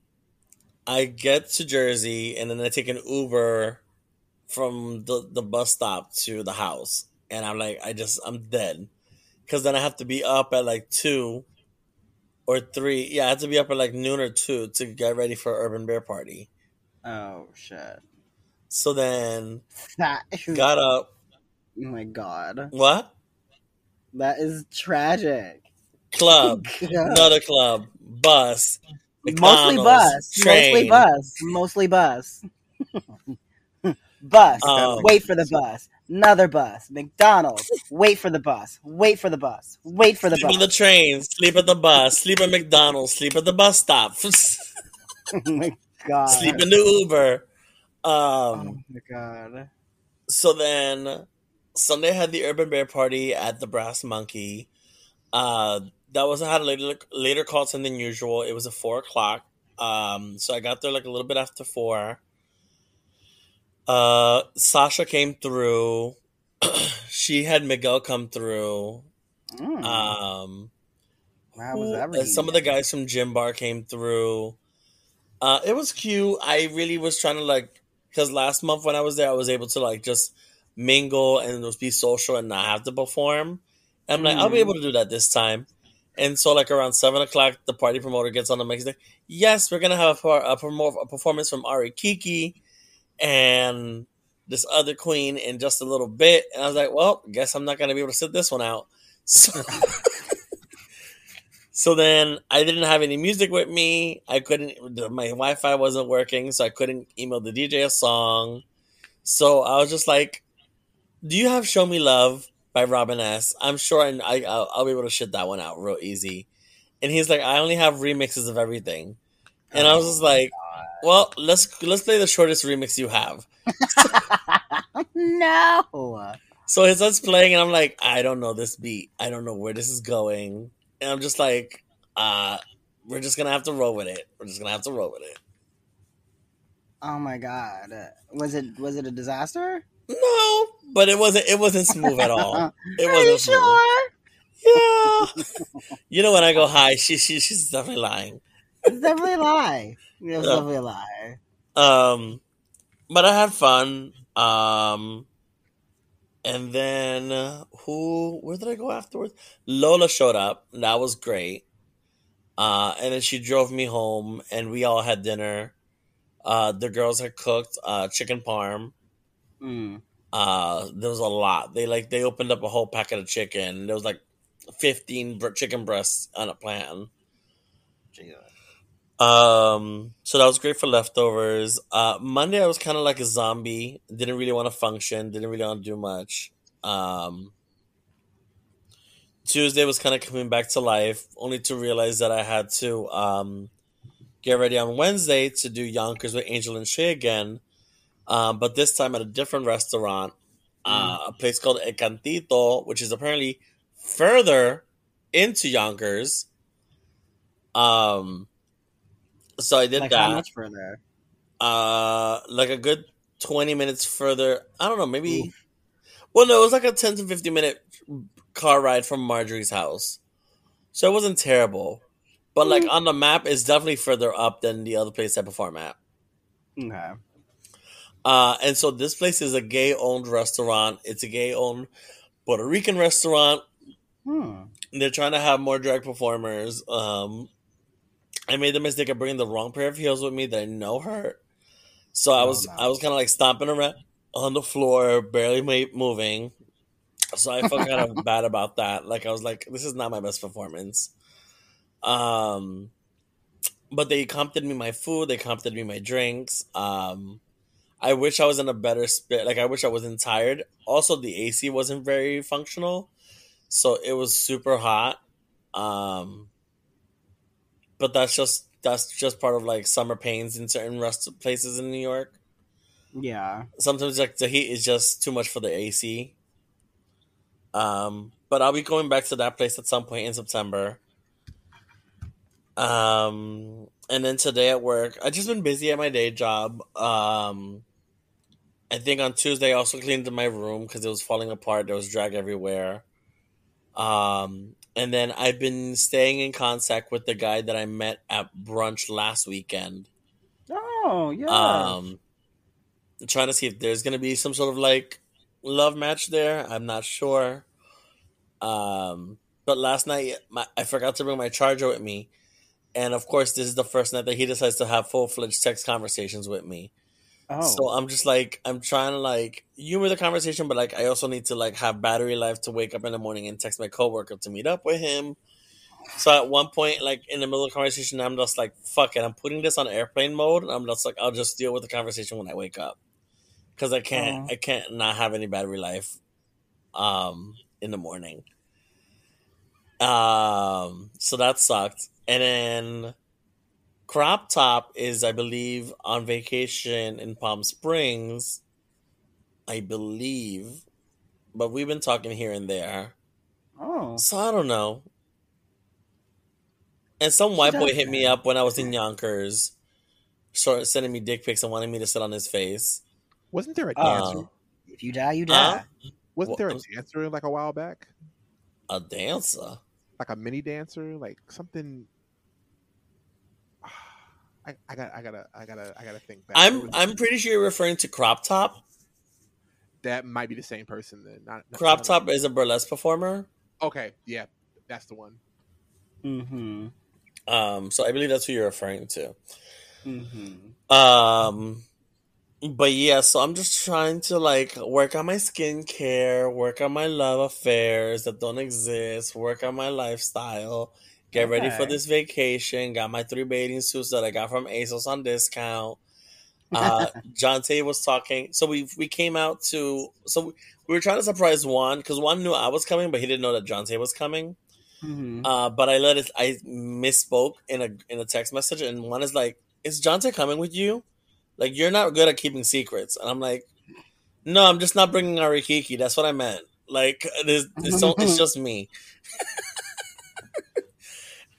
I get to Jersey, and then I take an Uber from the, the bus stop to the house. And I'm like, I just, I'm dead. Because then I have to be up at like two or three. Yeah, I have to be up at like noon or two to get ready for Urban Bear Party. Oh, shit. So then, that is- got up. Oh, my God. What? That is tragic. Club. Another club. Bus. McDonald's, mostly bus, train. mostly bus, mostly bus, bus, um, wait for the bus, another bus, McDonald's, wait for the bus, wait for the bus, wait for the sleep bus. Sleep on the train, sleep at the bus, sleep at McDonald's, sleep at the bus stop. Oh my God. Sleep in the Uber. Um, oh my God. So then, Sunday had the Urban Bear Party at the Brass Monkey. Uh, That was I had a later, later call time than usual. It was at four o'clock, um, so I got there like a little bit after four. Uh, Sasha came through. She had Miguel come through. Mm. Um, wow, was that really some good? Of the guys from Gym Bar came through. Uh, it was cute. I really was trying to like because last month when I was there, I was able to like just mingle and just be social and not have to perform. And I'm mm. like, I'll be able to do that this time. And so, like, around seven o'clock, the party promoter gets on the mic and says, yes, we're going to have a, a, a performance from Ari Kiki and this other queen in just a little bit. And I was like, well, guess I'm not going to be able to sit this one out. So, So then I didn't have any music with me. I couldn't, my Wi-Fi wasn't working, so I couldn't email the D J a song. So I was just like, do you have Show Me Love by Robin S? I'm sure I, I, I'll, I'll be able to shit that one out real easy. And he's like, I only have remixes of everything. And I was just like, well, let's let's play the shortest remix you have. No. So he starts playing, and I'm like, I don't know this beat. I don't know where this is going. And I'm just like, uh, we're just going to have to roll with it. We're just going to have to roll with it. Oh, my God. Was it was it a disaster? No, but it wasn't It wasn't smooth at all. It Are wasn't you smooth. Sure? Yeah. You know, when I go high, she, she, she's definitely lying. It's definitely a lie. It was yeah. definitely a lie. Um, but I had fun. Um, and then uh, who? Where did I go afterwards? Lola showed up. That was great. Uh, and then she drove me home, and we all had dinner. Uh, the girls had cooked uh, chicken parm. Mm. Uh, there was a lot. They like they opened up a whole packet of chicken. There was like fifteen br- chicken breasts on a plan. Jesus. Um, so that was great for leftovers. Uh, Monday I was kind of like a zombie. Didn't really want to function. Didn't really want to do much. Um, Tuesday was kind of coming back to life, only to realize that I had to um, get ready on Wednesday to do Yonkers with Angel and Shay again. Um, but this time at a different restaurant, uh, mm. a place called El Cantito, which is apparently further into Yonkers. Um, So I did like that. How much further? Uh, like a good twenty minutes further. I don't know, maybe. Oof. Well, no, it was like a ten to fifteen minute car ride from Marjorie's house, so it wasn't terrible. But mm-hmm. like on the map, it's definitely further up than the other place I perform at. Okay. Uh, and so this place is a gay-owned restaurant. It's a gay-owned Puerto Rican restaurant. Hmm. They're trying to have more drag performers. Um. I made the mistake of bringing the wrong pair of heels with me that I know hurt. So I was oh, no. I was kind of like stomping around on the floor, barely made, moving. So I felt kind of bad about that. Like I was like, this is not my best performance. Um, but they comped me my food. They comped me my drinks. Um, I wish I was in a better spit. Like I wish I wasn't tired. Also, the A C wasn't very functional, so it was super hot. Um. But that's just that's just part of like summer pains in certain rest places in New York. Yeah, sometimes like the heat is just too much for the A C. Um, but I'll be going back to that place at some point in September. Um, and then today at work, I've just been busy at my day job. Um, I think on Tuesday I also cleaned my room because it was falling apart. There was drag everywhere. Um. And then I've been staying in contact with the guy that I met at brunch last weekend. Oh, yeah. Um, trying to see if there's going to be some sort of, like, love match there. I'm not sure. Um, but last night, my, I forgot to bring my charger with me. And, of course, this is the first night that he decides to have full-fledged text conversations with me. Oh. So I'm just, like, I'm trying to, like, humor the conversation, but, like, I also need to, like, have battery life to wake up in the morning and text my coworker to meet up with him. So at one point, like, in the middle of the conversation, I'm just like, fuck it. I'm putting this on airplane mode. And I'm just like, I'll just deal with the conversation when I wake up. Because I can't, oh. I can't not have any battery life um, in the morning. Um, so that sucked. And then... Crop Top is, I believe, on vacation in Palm Springs. I believe. But we've been talking here and there. Oh. So I don't know. And some white boy hit me up when I was in Yonkers, short, sending me dick pics and wanting me to sit on his face. Wasn't there a dance room? Uh, if you die, you die. Uh, Wasn't there a dance room like a while back? A dancer? Like a mini dancer? Like something... I, I got I gotta I gotta I gotta think back. I'm I'm pretty sure you're referring to Crop Top. That might be the same person then. Not, not, Crop not Top is a burlesque performer. Okay, yeah, that's the one. Mm-hmm. Um, so I believe that's who you're referring to. Mm-hmm. Um, but yeah, so I'm just trying to like work on my skincare, work on my love affairs that don't exist, work on my lifestyle. Get okay. ready for this vacation. Got my three bathing suits that I got from ASOS on discount. Uh, Jante was talking. So we we came out to... So we, we were trying to surprise Juan, because Juan knew I was coming, but he didn't know that Jante was coming. Mm-hmm. Uh, but I let it... I misspoke in a in a text message, and Juan is like, is Jante coming with you? Like, you're not good at keeping secrets. And I'm like, no, I'm just not bringing Ari Kiki. That's what I meant. Like, there's, there's so, it's just me.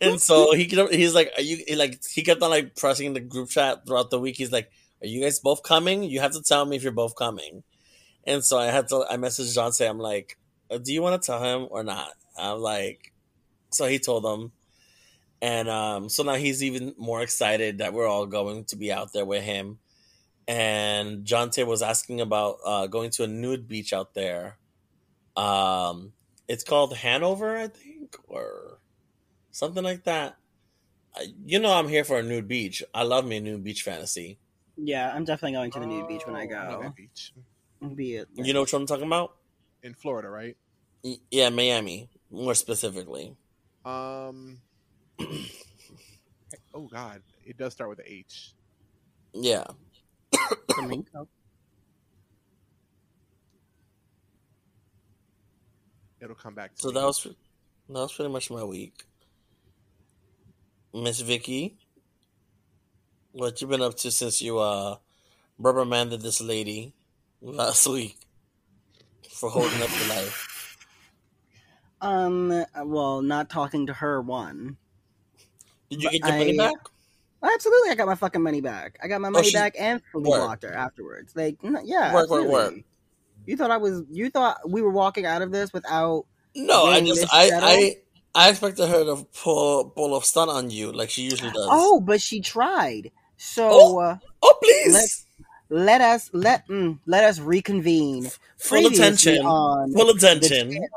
And so he he's like, are you, he like, he kept on like pressing the group chat throughout the week. He's like, are you guys both coming? You have to tell me if you're both coming. And so I had to, I messaged Jante. I'm like, do you want to tell him or not? I'm like, so he told him. And um, so now he's even more excited that we're all going to be out there with him. And Jante was asking about uh, going to a nude beach out there. Um, it's called Hanover, I think, or something like that. You know I'm here for a nude beach. I love me a nude beach fantasy. Yeah, I'm definitely going to the nude oh, beach when I go. I love that beach. Be it. You know what I'm talking about? In Florida, right? Yeah, Miami, more specifically. Um... Oh God! It does start with an H. Yeah. It'll come back. To so me. that was that was pretty much my week. Miss Vicky, what you been up to since you uh reprimanded this lady last week for holding up the life? Um. Well, not talking to her one. Did you get your I, money back? Absolutely, I got my fucking money back. I got my money oh, back and fully work. blocked her afterwards. Like, yeah, work, absolutely. work, work. You thought I was? You thought we were walking out of this without? No, I just, I, I, I expected her to pull pull a stunt on you like she usually does. Oh, but she tried. So, oh, uh, oh please, let, let us let mm, let us reconvene. Full attention. On full attention.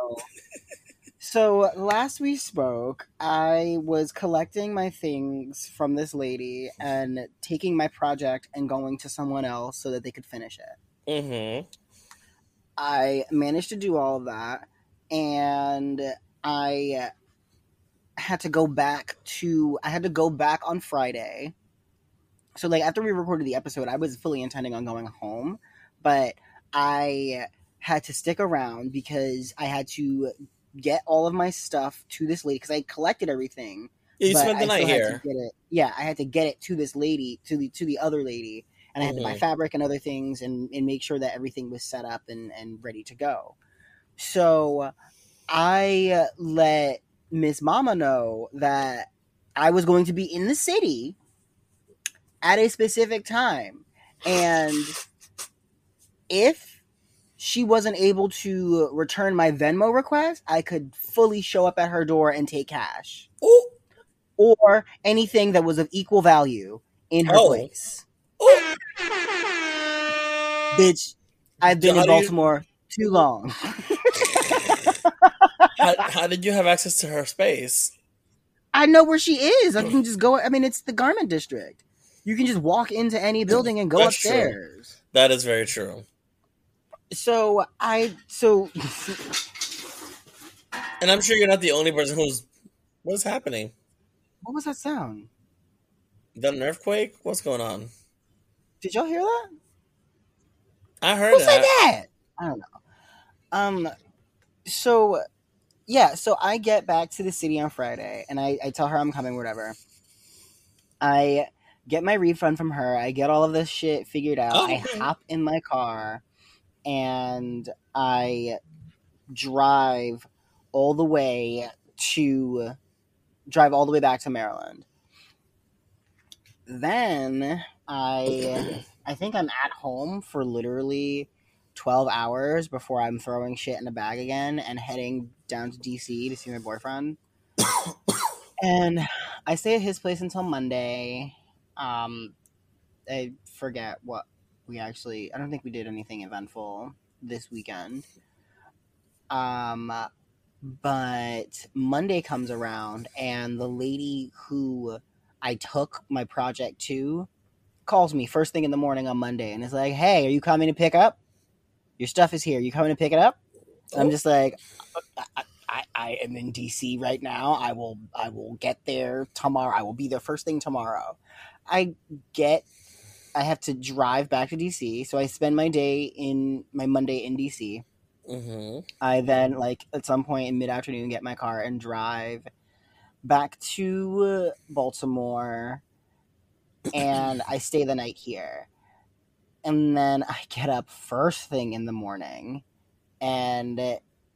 So last we spoke, I was collecting my things from this lady and taking my project and going to someone else so that they could finish it. Mm-hmm. I managed to do all of that, and I had to go back to I had to go back on Friday. So like after we recorded the episode, I was fully intending on going home, but I had to stick around because I had to get all of my stuff to this lady because I collected everything. Yeah, you spent the night here. Yeah, I had to get it to this lady, to the to the other lady, and I had mm-hmm. to buy fabric and other things and, and make sure that everything was set up and, and ready to go. So I let Miss Mama know that I was going to be in the city at a specific time. And if she wasn't able to return my Venmo request, I could fully show up at her door and take cash. Ooh. Or anything that was of equal value in her oh. place. Ooh. Bitch, I've been so in Baltimore you... too long. how, how did you have access to her space? I know where she is. I can just go. I mean, it's the garment district. You can just walk into any building and go That's upstairs. True. That is very true. So I so, and I'm sure you're not the only person who's. What's happening? What was that sound? Is that an earthquake? What's going on? Did y'all hear that? I heard. Who said that? I don't know. Um. So, yeah. So I get back to the city on Friday, and I, I tell her I'm coming, whatever. I get my refund from her. I get all of this shit figured out. Oh, I okay. hop in my car. And I drive all the way to drive all the way back to Maryland. Then I I think I'm at home for literally twelve hours before I'm throwing shit in a bag again and heading down to D C to see my boyfriend. And I stay at his place until Monday. Um, I forget what. We actually, I don't think we did anything eventful this weekend. Um, but Monday comes around and the lady who I took my project to calls me first thing in the morning on Monday and is like, hey, are you coming to pick up? Your stuff is here. You coming to pick it up? And I'm just like, I, I, I am in D C right now. I will I will get there tomorrow. I will be there first thing tomorrow. I get I have to drive back to D C, so I spend my day in my Monday in D C. Mm-hmm. I then, like, at some point in mid-afternoon, get my car and drive back to Baltimore, and I stay the night here. And then I get up first thing in the morning and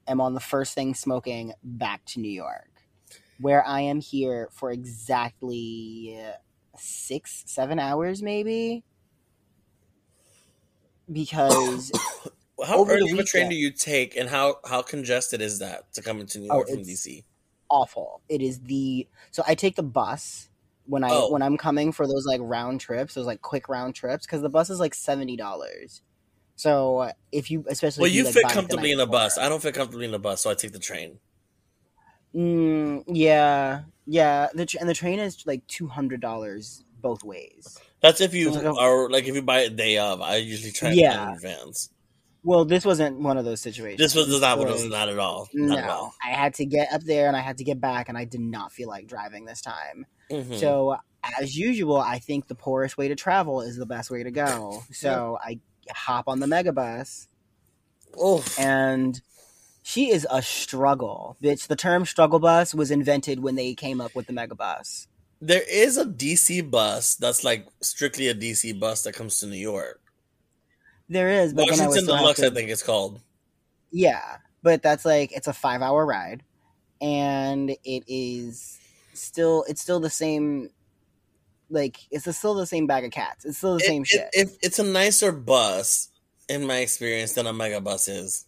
am on the first thing smoking back to New York, where I am here for exactly six, seven hours maybe. Because... How early weekend, of a train do you take, and how, how congested is that to come into New York oh, from D C? Awful. It is the so I take the bus when I oh. when I'm coming for those like round trips, those like quick round trips, because the bus is like seventy dollars. So if you especially well, if you, you like, fit comfortably in a before. bus. I don't fit comfortably in a bus, so I take the train. Mm, yeah, yeah. The tr- and the train is like two hundred dollars both ways. That's if you so like a, are like if you buy a day of. I usually try yeah. to plan in advance. Well, this wasn't one of those situations. This was not so, one of those, not at all. Not no, at all. I had to get up there and I had to get back, and I did not feel like driving this time. Mm-hmm. So, as usual, I think the poorest way to travel is the best way to go. So, I hop on the megabus, Oof. and she is a struggle. Bitch, the term struggle bus was invented when they came up with the megabus. There is a D C bus that's like strictly a D C bus that comes to New York. There is, but Washington then I was Deluxe, to, I think it's called. Yeah, but that's like it's a five-hour ride, and it is still it's still the same. Like it's still the same bag of cats. It's still the it, same it, shit. It, it's a nicer bus, in my experience, than a megabus is.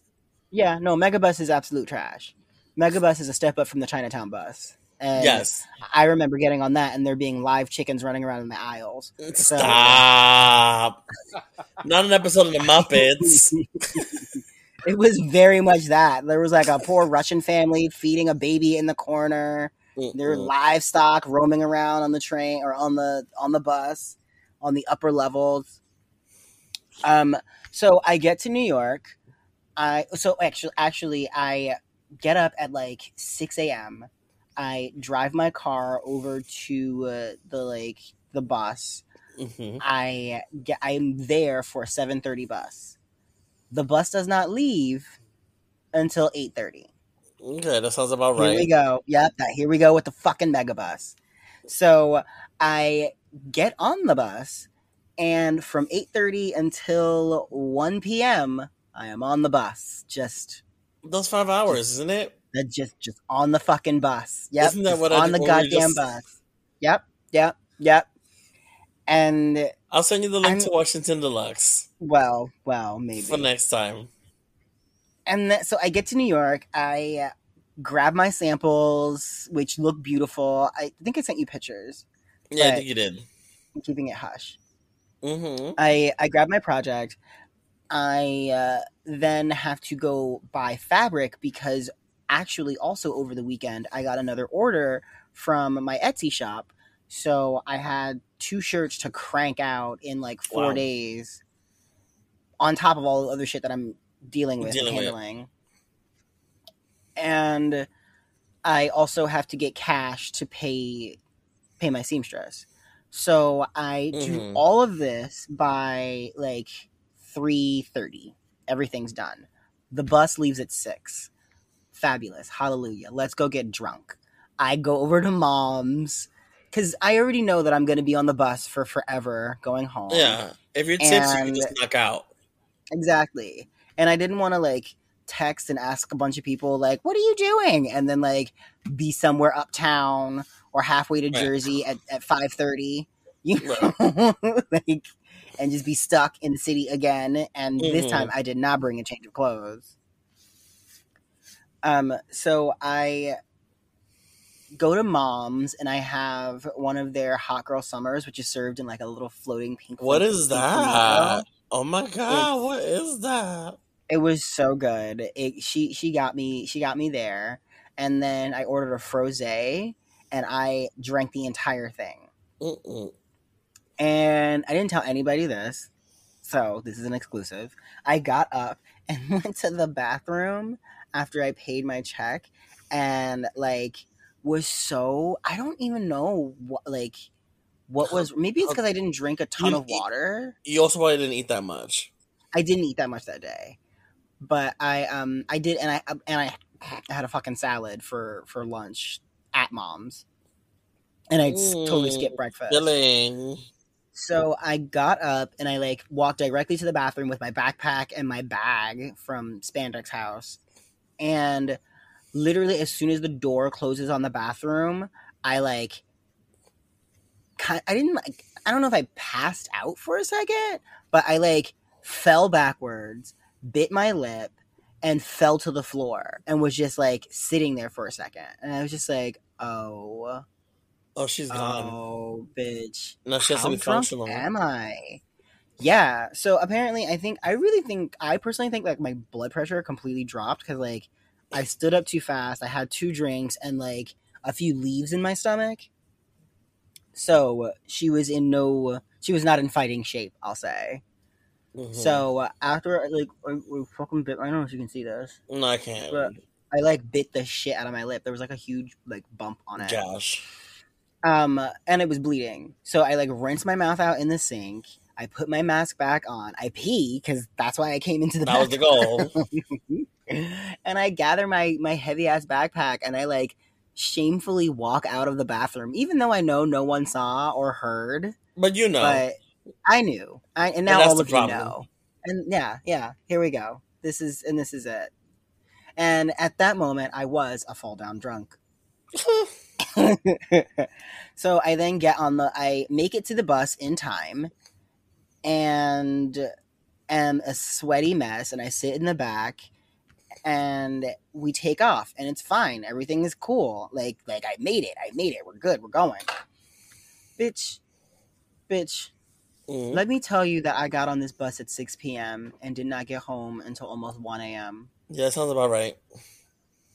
Yeah, no, megabus is absolute trash. Megabus is a step up from the Chinatown bus. And yes, I remember getting on that and there being live chickens running around in the aisles. So, Stop! Not an episode of the Muppets. It was very much that. There was like a poor Russian family feeding a baby in the corner. Mm-mm. There were livestock roaming around on the train or on the on the bus on the upper levels. Um. So I get to New York. I so actually actually I get up at like six a.m. I drive my car over to uh, the like the bus. Mm-hmm. I get, I'm there for a seven thirty bus. The bus does not leave until eight thirty. Okay, that sounds about right. Here we go. Yep, that, here we go with the fucking megabus. So I get on the bus, and from eight thirty until one p.m., I am on the bus. Just those five hours, just, isn't it? That just, just on the fucking bus. Yep. Isn't that what I on the goddamn just... bus. Yep. Yep. Yep. And I'll send you the link and, to Washington Deluxe. Well, well, maybe for next time. And that, so I get to New York. I grab my samples, which look beautiful. I think I sent you pictures. Yeah, I think you did. I'm keeping it hush. Mm-hmm. I I grab my project. I uh, then have to go buy fabric because. Actually, also over the weekend, I got another order from my Etsy shop. So I had two shirts to crank out in like four wow. days on top of all the other shit that I'm dealing with dealing and handling. With. And I also have to get cash to pay pay my seamstress. So I mm-hmm. do all of this by like three thirty. Everything's done. The bus leaves at six. Fabulous. Hallelujah. Let's go get drunk. I go over to Mom's because I already know that I'm going to be on the bus for forever going home. Yeah. If you're tipsy, and... you just knock out. Exactly. And I didn't want to like text and ask a bunch of people like, what are you doing? And then like be somewhere uptown or halfway to right. Jersey at, at five thirty, you know, right. like, and just be stuck in the city again. And mm-hmm. this time I did not bring a change of clothes. Um, so I go to Mom's and I have one of their hot girl summers, which is served in like a little floating pink. What is that? Oh my God. It's, what is that? It was so good. It, she, she got me, she got me there. And then I ordered a frosé and I drank the entire thing. Mm-mm. And I didn't tell anybody this. So this is an exclusive. I got up and went to the bathroom after I paid my check and like was so, I don't even know what, like what was, maybe it's because I didn't drink a ton of water. You also probably didn't eat that much. I didn't eat that much that day, but I, um, I did. And I, and I, I had a fucking salad for, for lunch at Mom's, and I mm, totally skipped breakfast. Filling. So I got up and I like walked directly to the bathroom with my backpack and my bag from Spandex House. And literally as soon as the door closes on the bathroom, I like, I didn't, like, I don't know if I passed out for a second, but I like fell backwards, bit my lip, and fell to the floor and was just like sitting there for a second. And I was just like, oh. Oh, she's gone. Oh, bitch. No, she has to be functional. How drunk am I? Yeah. So apparently, I think, I really think, I personally think like my blood pressure completely dropped because like I stood up too fast. I had two drinks and like a few leaves in my stomach. So she was in no, she was not in fighting shape, I'll say. Mm-hmm. So uh, after, like, I, I fucking bit, I don't know if you can see this. No, I can't. But I, like, bit the shit out of my lip. There was, like, a huge, like, bump on it. Gosh. Um, and it was bleeding. So I, like, rinsed my mouth out in the sink. I put my mask back on. I pee, because that's why I came into the bathroom. That was the goal. And I gather my, my heavy-ass backpack, and I, like, shamefully walk out of the bathroom, even though I know no one saw or heard. But you know. But I knew. I, and now all of you know. And yeah, yeah, here we go. This is, and this is it. And at that moment, I was a fall down drunk. So I then get on the, I make it to the bus in time and am a sweaty mess. And I sit in the back and we take off and it's fine. Everything is cool. Like, like I made it. I made it. We're good. We're going. Bitch, bitch. Mm-hmm. Let me tell you that I got on this bus at six p.m. and did not get home until almost one a.m. Yeah, that sounds about right.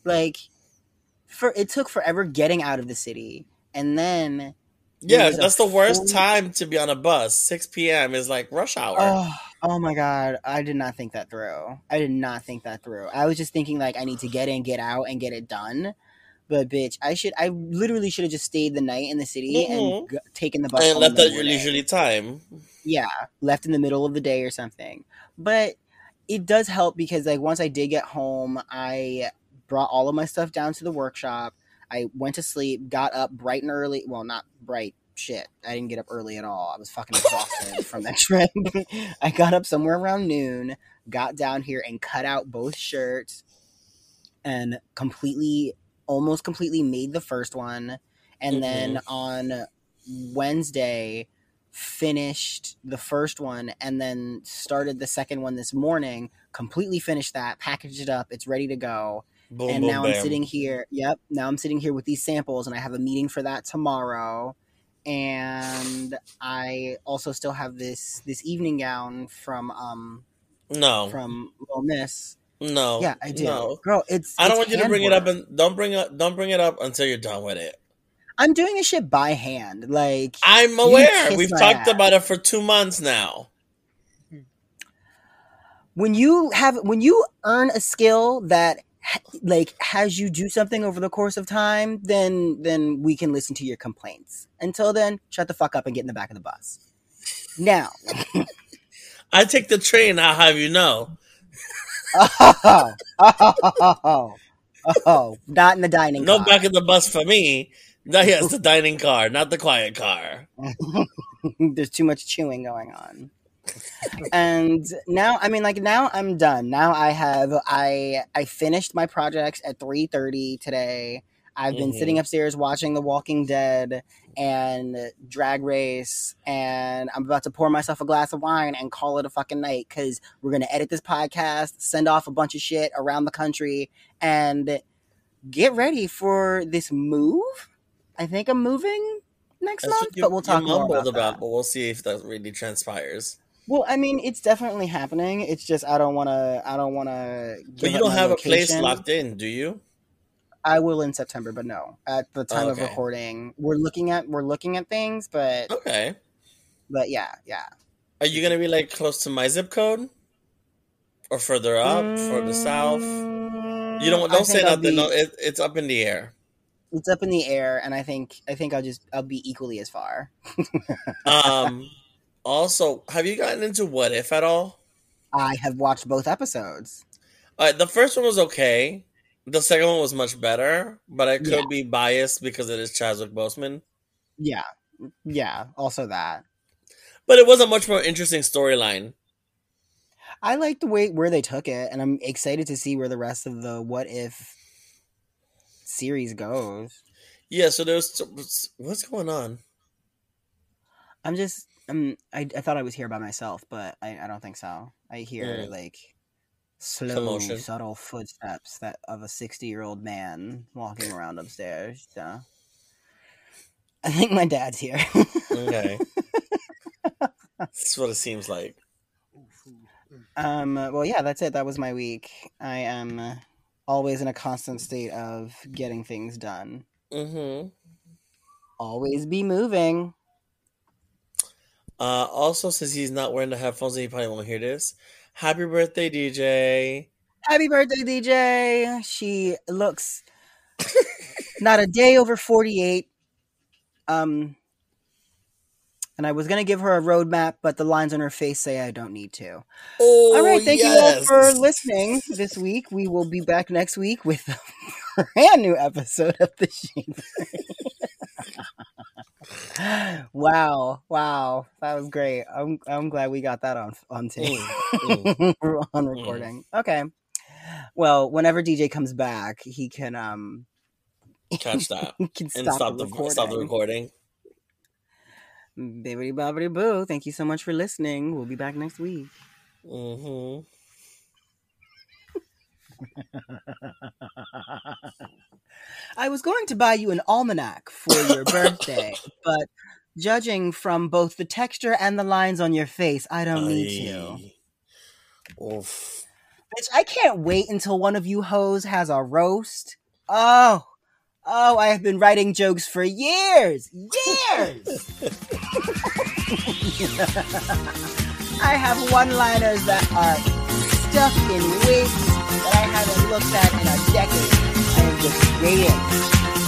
Like, for it took forever getting out of the city. And then... Yeah, that's the worst full... time to be on a bus. six p.m. is like rush hour. Oh, oh my God. I did not think that through. I did not think that through. I was just thinking, like, I need to get in, get out, and get it done. But, bitch, I should. I literally should have just stayed the night in the city mm-hmm. and g- taken the bus. And left at your leisurely time. Yeah, left in the middle of the day or something. But it does help because, like, once I did get home, I brought all of my stuff down to the workshop. I went to sleep, got up bright and early. Well, not bright. Shit. I didn't get up early at all. I was fucking exhausted from that trip. I got up somewhere around noon, got down here and cut out both shirts and completely... almost completely made the first one, and mm-hmm. then on Wednesday finished the first one, and then started the second one this morning, completely finished that, packaged it up, it's ready to go. Boom, and boom, now bam. I'm sitting here, yep, now I'm sitting here with these samples, and I have a meeting for that tomorrow, and I also still have this this evening gown from, um, no. from Little Miss. No. Yeah, I do. No. Girl, it's I don't it's want you to bring work. it up and don't bring up don't bring it up until you're done with it. I'm doing this shit by hand. Like I'm aware. We've talked ass. about it for two months now. When you have when you earn a skill that like has you do something over the course of time, then then we can listen to your complaints. Until then, shut the fuck up and get in the back of the bus. Now I take the train, I'll have you know. Oh, oh, oh, oh, oh, not in the dining no car. No back of the bus for me. No, yes, the dining car, not the quiet car. There's too much chewing going on. And now, I mean, like, now I'm done. Now I have, I I finished my projects at three thirty today. I've been mm-hmm. sitting upstairs watching The Walking Dead and Drag Race, and I'm about to pour myself a glass of wine and call it a fucking night because we're going to edit this podcast, send off a bunch of shit around the country, and get ready for this move. I think I'm moving next That's month, you, but we'll talk more about, about that. But we'll see if that really transpires. Well, I mean, it's definitely happening. It's just I don't want to. I don't want to. But you don't have location. a place locked in, do you? I will in September, but no. At the time oh, okay. of recording, we're looking at we're looking at things, but okay, but yeah, yeah. Are you gonna be like close to my zip code, or further up, mm-hmm. further south? You don't don't say nothing. Be, no, it, it's up in the air. It's up in the air, and I think I think I'll just I'll be equally as far. um. Also, have you gotten into What If at all? I have watched both episodes. Uh, the first one was okay. The second one was much better, but I could yeah. be biased because it is Chadwick Boseman. Yeah, yeah. Also that, but it was a much more interesting storyline. I like the way where they took it, and I'm excited to see where the rest of the What If series goes. Yeah. So there's what's going on. I'm just. I'm. I, I thought I was here by myself, but I, I don't think so. I hear yeah. like. Slow, commotion. Subtle footsteps that of a sixty-year-old man walking around upstairs. So. I think my dad's here. Okay. That's what it seems like. Um. Well, yeah, that's it. That was my week. I am always in a constant state of getting things done. Mm-hmm. Always be moving. Uh, also, since he's not wearing the headphones, he probably won't hear this. Happy birthday, D J. Happy birthday, D J. She looks not a day over forty-eight. Um, and I was going to give her a roadmap, but the lines on her face say I don't need to. Oh, all right. Thank yes. you all for listening this week. We will be back next week with a brand new episode of The Sheen. Wow. Wow. That was great. I'm I'm glad we got that on, on tape. We're on recording. Mm. Okay. Well, whenever D J comes back, he can... um. Catch that. Can stop and stop the, recording. The, stop the recording. Bibbidi bobbidi boo. Thank you so much for listening. We'll be back next week. Mm-hmm. I was going to buy you an almanac for your birthday, but judging from both the texture and the lines on your face, I don't Aye. need to. Oof. Bitch, I can't wait until one of you hoes has a roast. Oh. Oh, I have been writing jokes for years. Years! I have one-liners that are stuck in wigs that I haven't looked at in a decade. I am just waiting.